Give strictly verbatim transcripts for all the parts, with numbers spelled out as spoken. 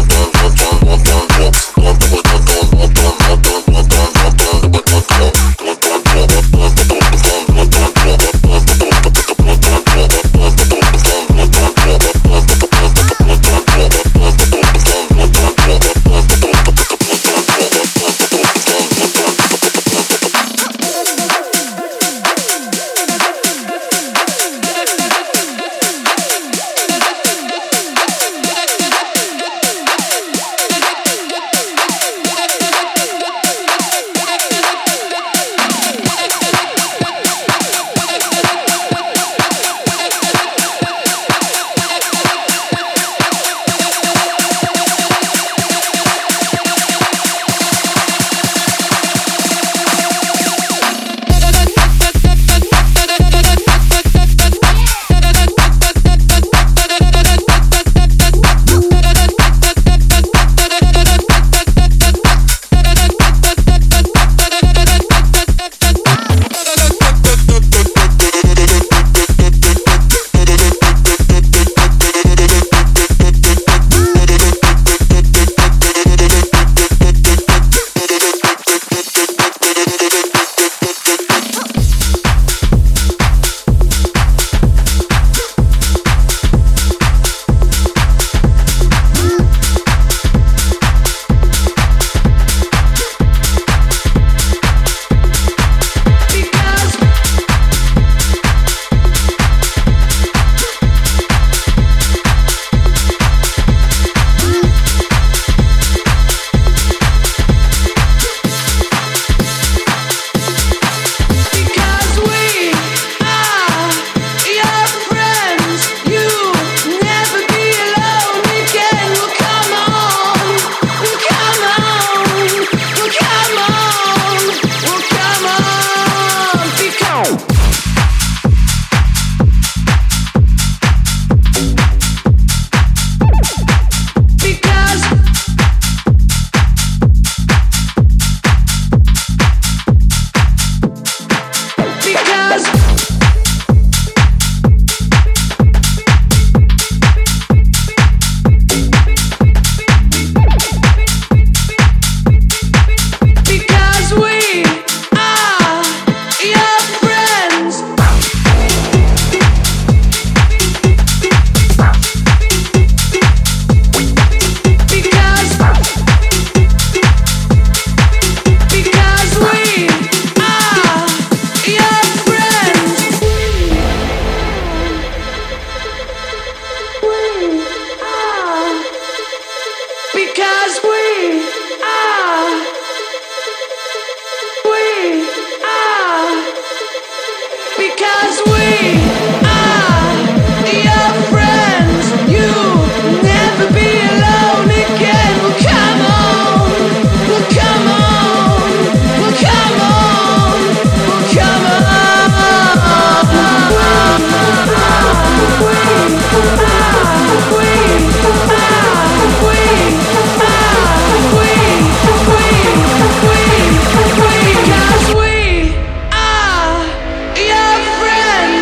Bum, because we are, we are, because we are your friends. You'll never be alone again. Well, come on, well, come on, well, come on, well, come on. We are, we are. Because we are your friends.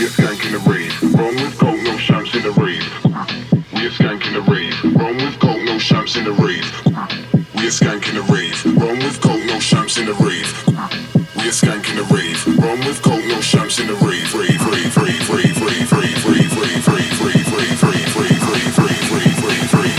we are skanking the rave. Wrong with coke, no champs in the rave. We are skanking the rave. Wrong with coke, no champs in the rave. We are skanking the rave. Wrong with coke, no champs in the rave. We are skanking the rave. Wrong with coke, no champs in the rave. Rave, rave, rave, rave, rave, rave, rave, rave, rave, rave, rave, rave, rave, rave, rave, rave, rave, rave, rave.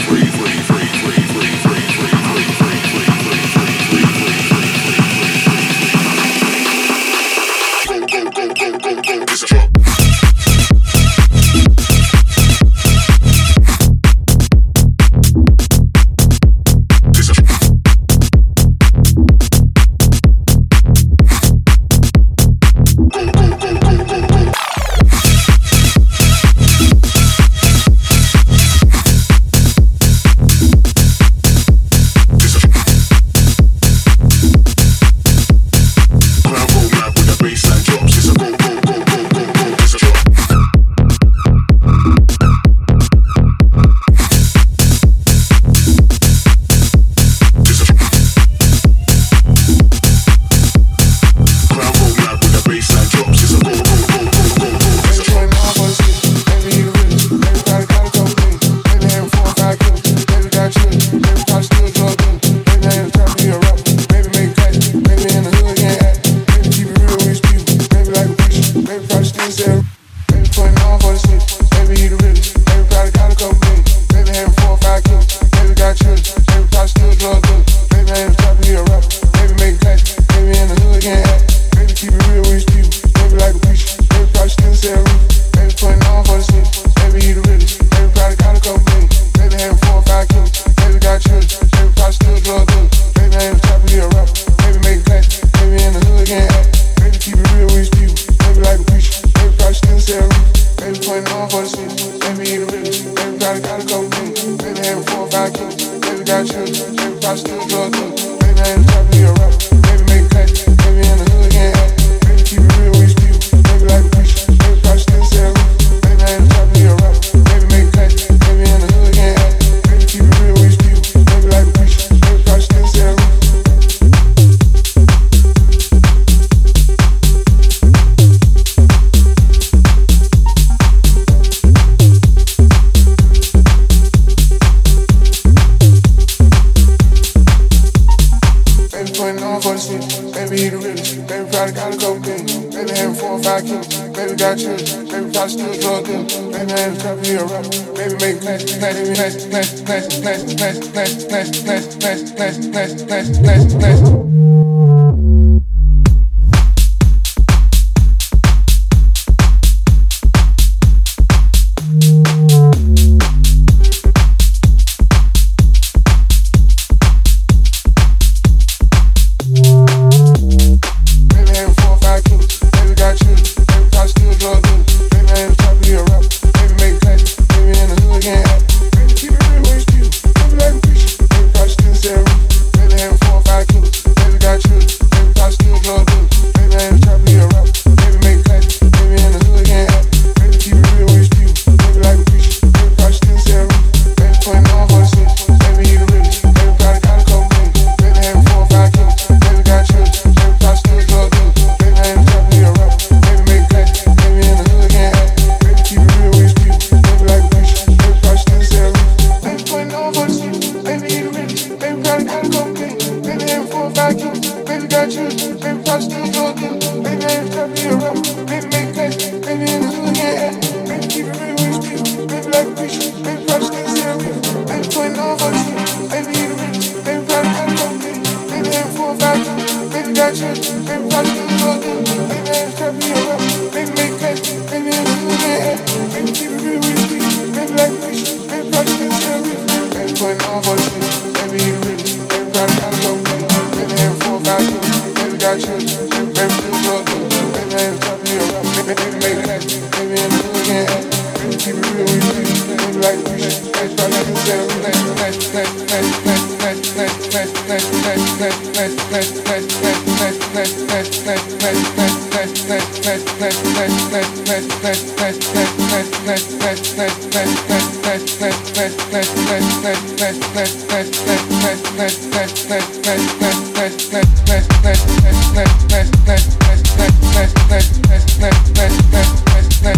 Let's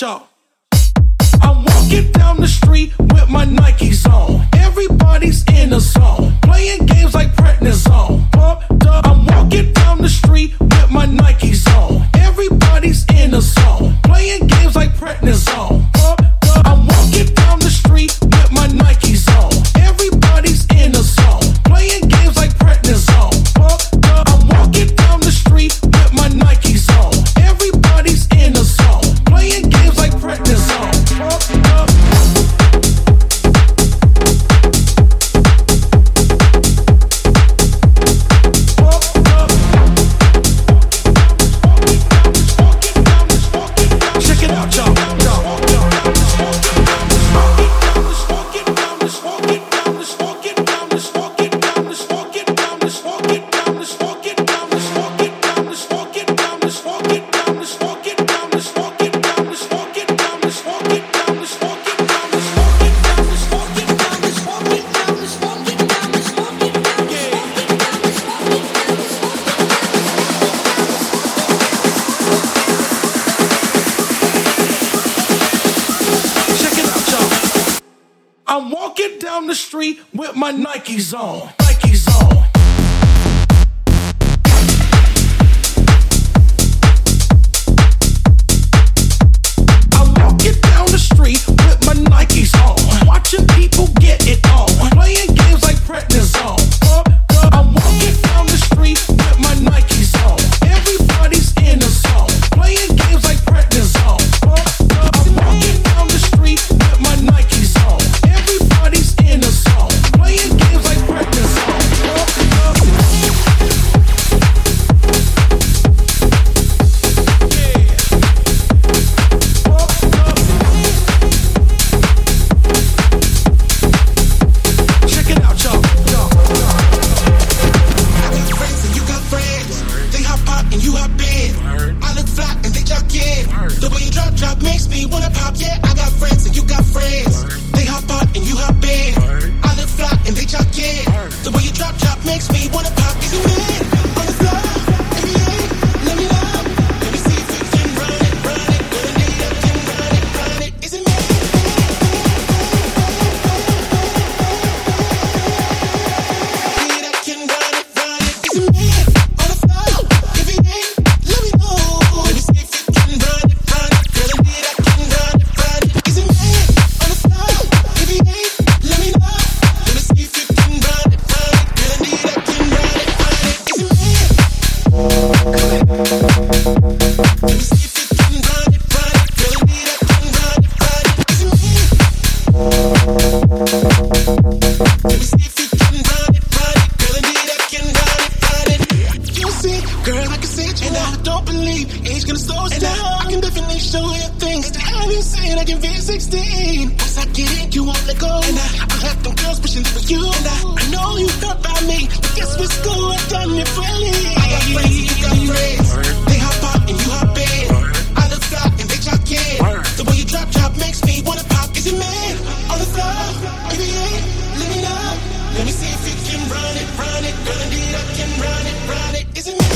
Y'all. I'm walking down the street with my Nikes on. Everybody's in a zone, playing games like prednisone. Pumped up. I'm walking down the street with my Nikes on. Everybody's in a zone, playing games like prednisone. Pumped up. I'm walking down the street with my Nikes on. Everybody's in a zone, playing games like prednisone. Pumped up. I'm walking down the street with my Nikes on. Everybody's in a zone, playing games. Practice on, fuck up. With my Nikes on, Nikes on. I'm walking down the street with my Nikes on, watching people get it on, playing games like prednisone. I'm walking down the street with my Nikes on, everybody's in a zone, playing games like prednisone. I'm walking down the street with my Nikes on, everybody's in a zone. like in V sixteen. As I get in, you won't let go. And I, I got them girls pushing for you. And I, I know you thought about me, but guess what's cool? I've done it friendly. I got friends, you got friends. They hop out and you hop in. I look out and they jock in. The way you drop, drop makes me wanna pop. Is it man? On the floor, baby, let me know. Let me see if you can run it, run it. Girl, indeed I can run it, run it. Is it man?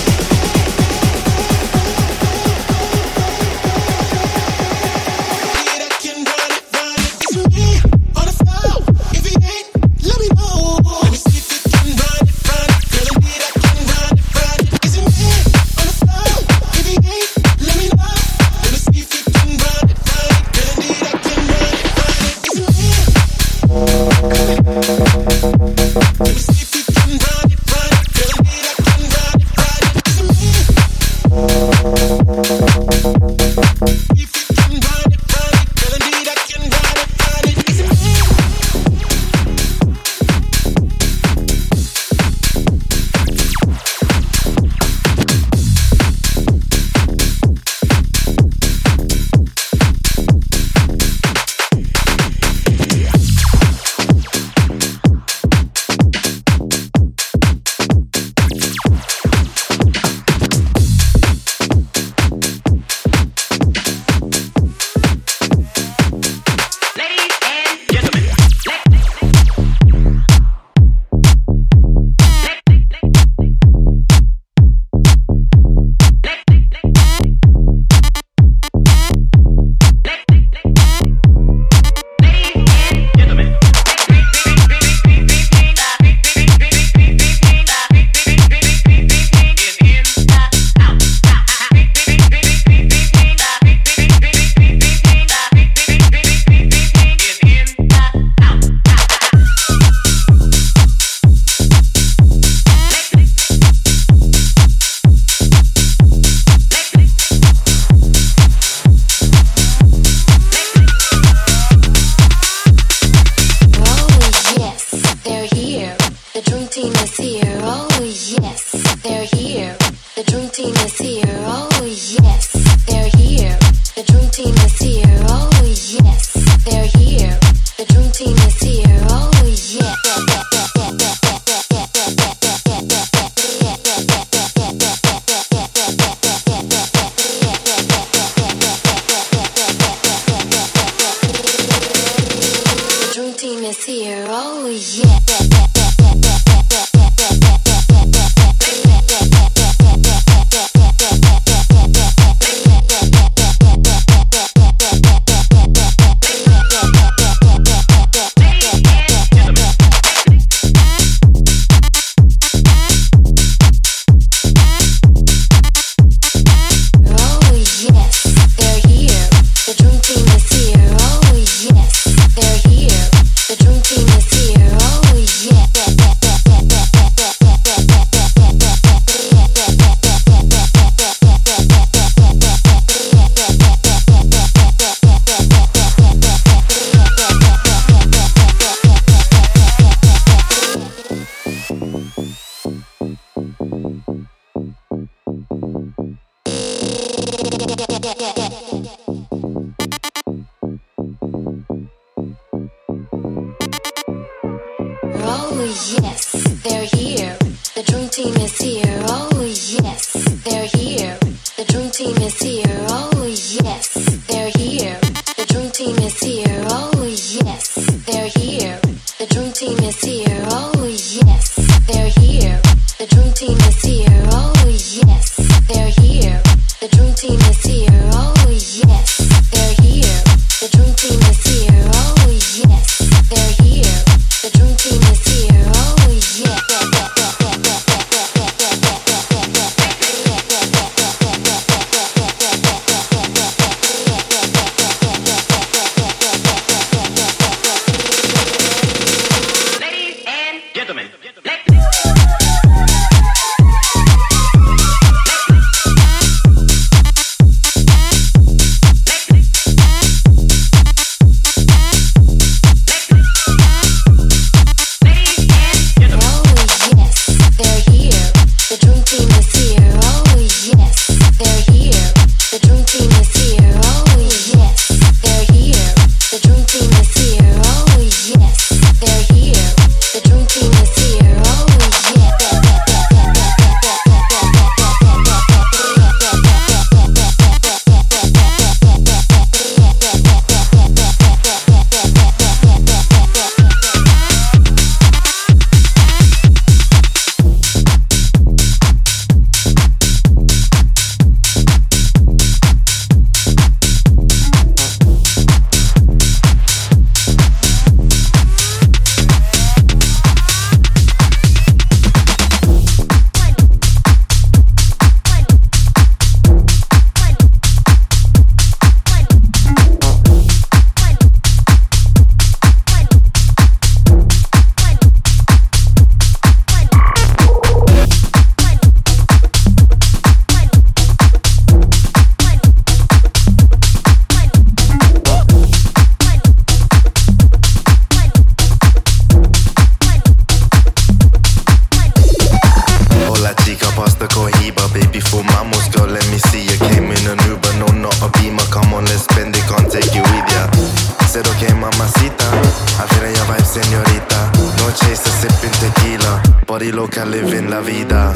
body loca, living la vida.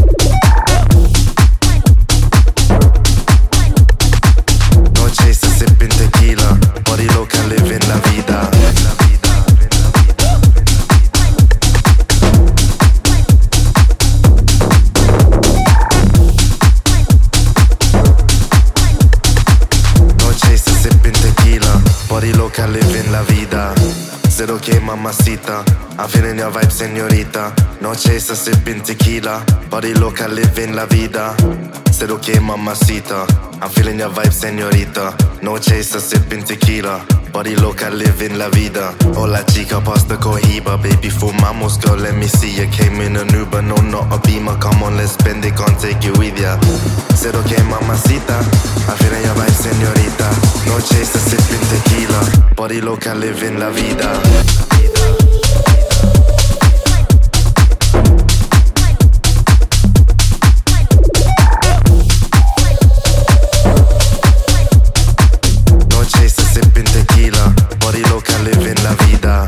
Noche está sipping tequila, body loca, living la vida. Body loca, living la vida. Zero K mamacita, I'm feeling your vibe, senorita. No chaser, sipping tequila. Body loca, living la vida. Zero K mamacita, I'm feeling your vibe, senorita. No chaser, sipping tequila. Body loca, living la vida. Hola chica, pasta cohiba. Baby, fumamos, girl, let me see ya. Came in an Uber, no, not a Beamer. Come on, let's spend it, can't take you with ya. Zero K mamacita, I'm feeling your vibe, senorita. No chaser, sipping tequila. Body loca, living la vida. No chaser, sipping tequila. Body loca, living la vida.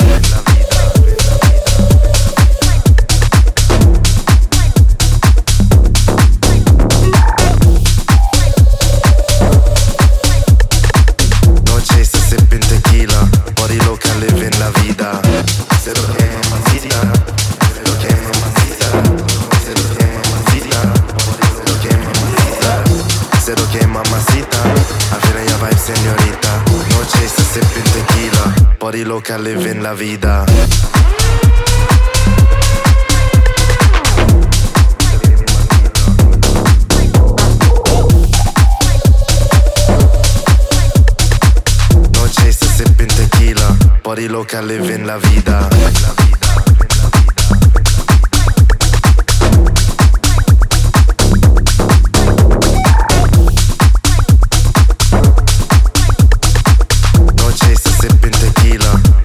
Señorita, noche está sipping tequila, body loca, living la vida. Noche está sipping tequila, body loca, living la vida.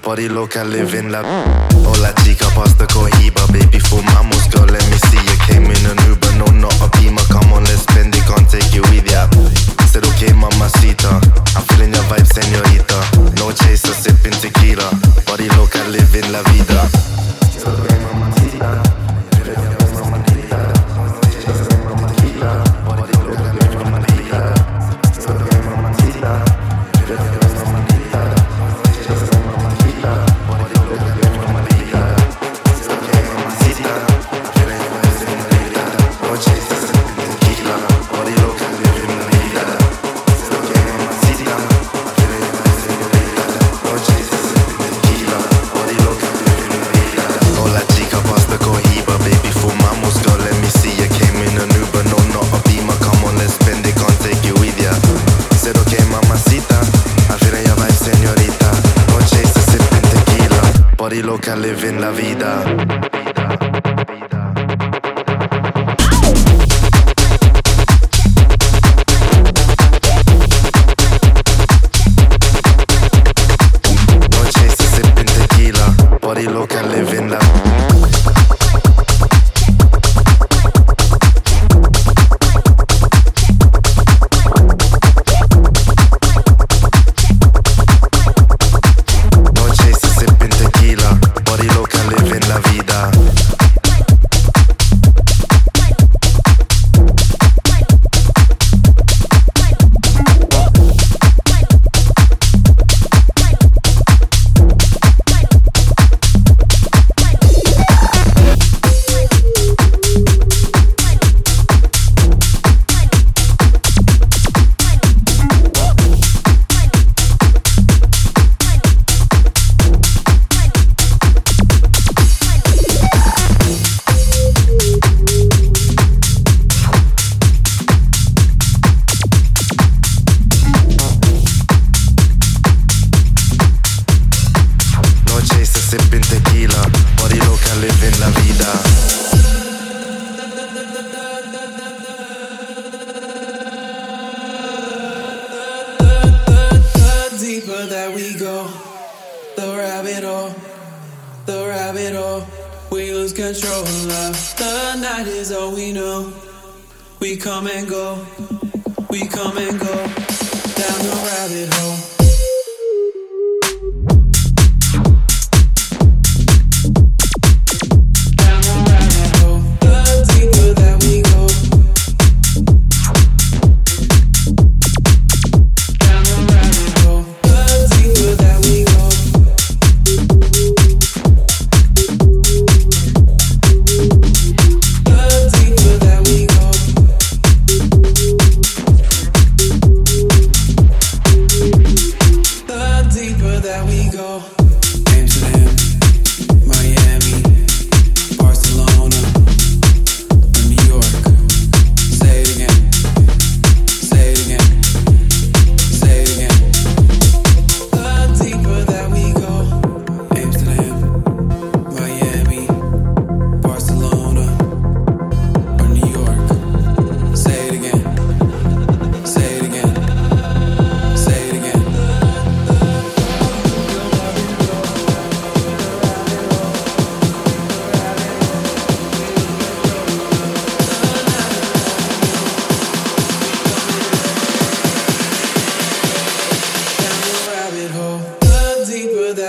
Body loca, living la. Hola chica, pasta cohiba. Baby, fumamos, girl, let me see ya. Came in an Uber, no, not a Beamer. Come on, let's spend it, can't take you with ya. Said okay, mamacita, I'm feeling your vibe, señorita. No chaser, sipping tequila. Body loca, living la vida. Said okay, mamacita. Body loca, living la vida. We come and go, we come and go down the rabbit hole.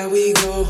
that we go.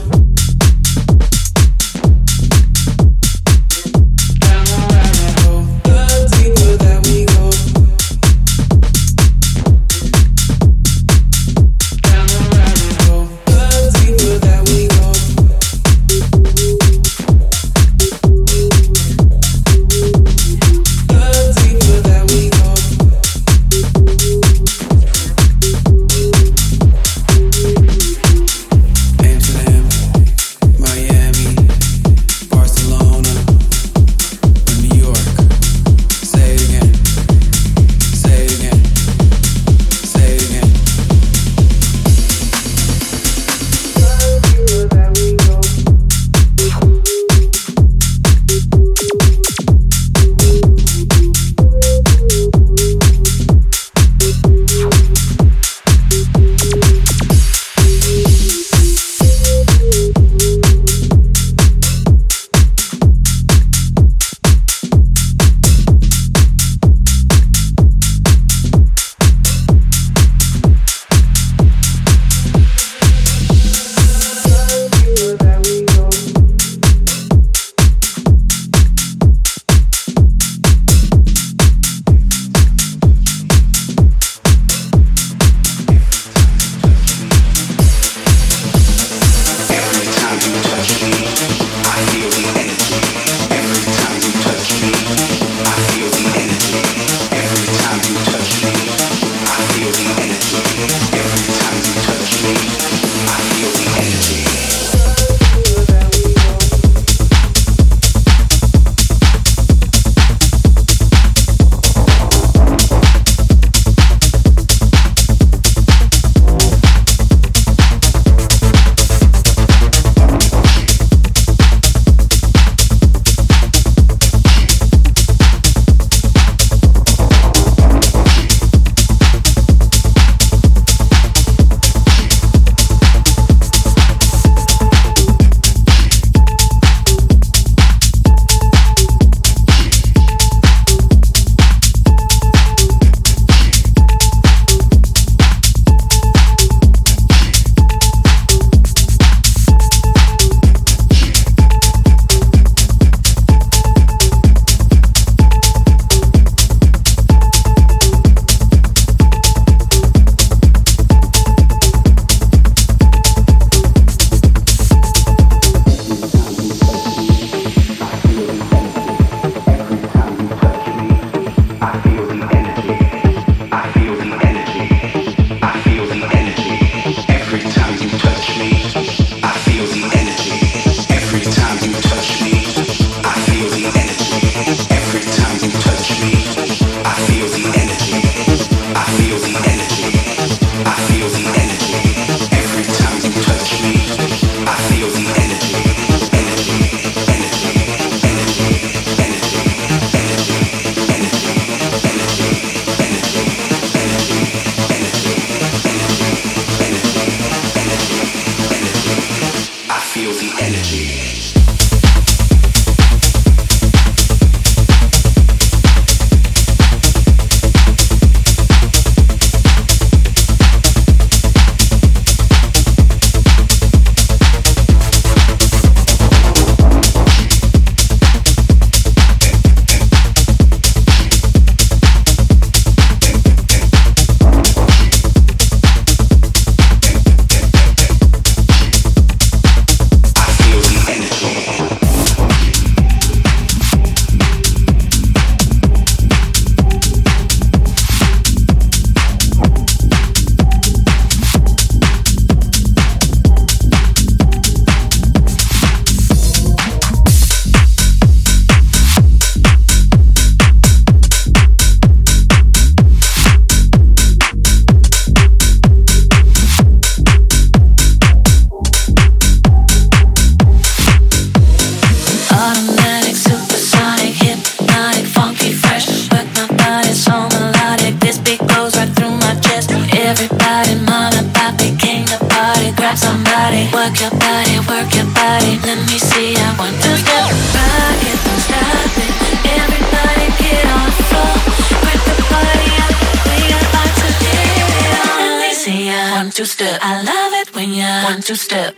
Two step. I love it when you one two step.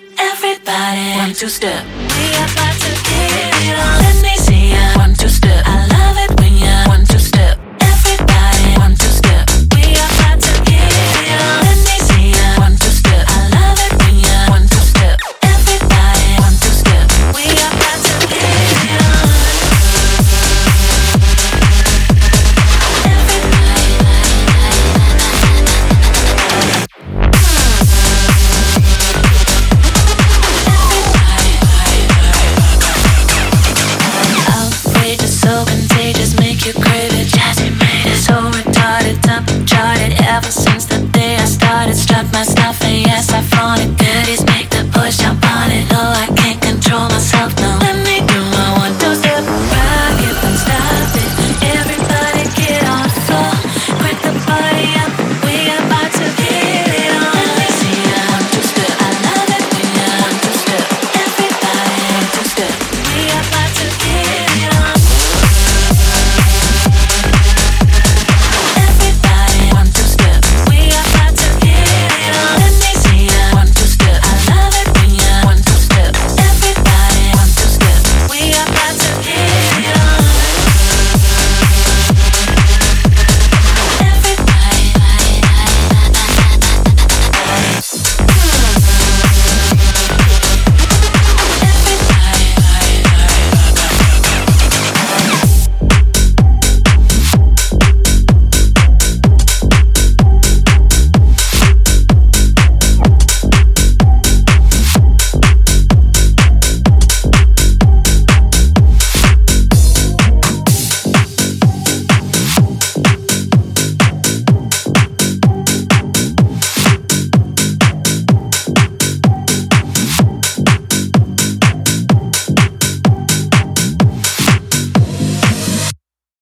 body. One, two, step. We about to get it on. Let me see ya. One, two, step. I love it.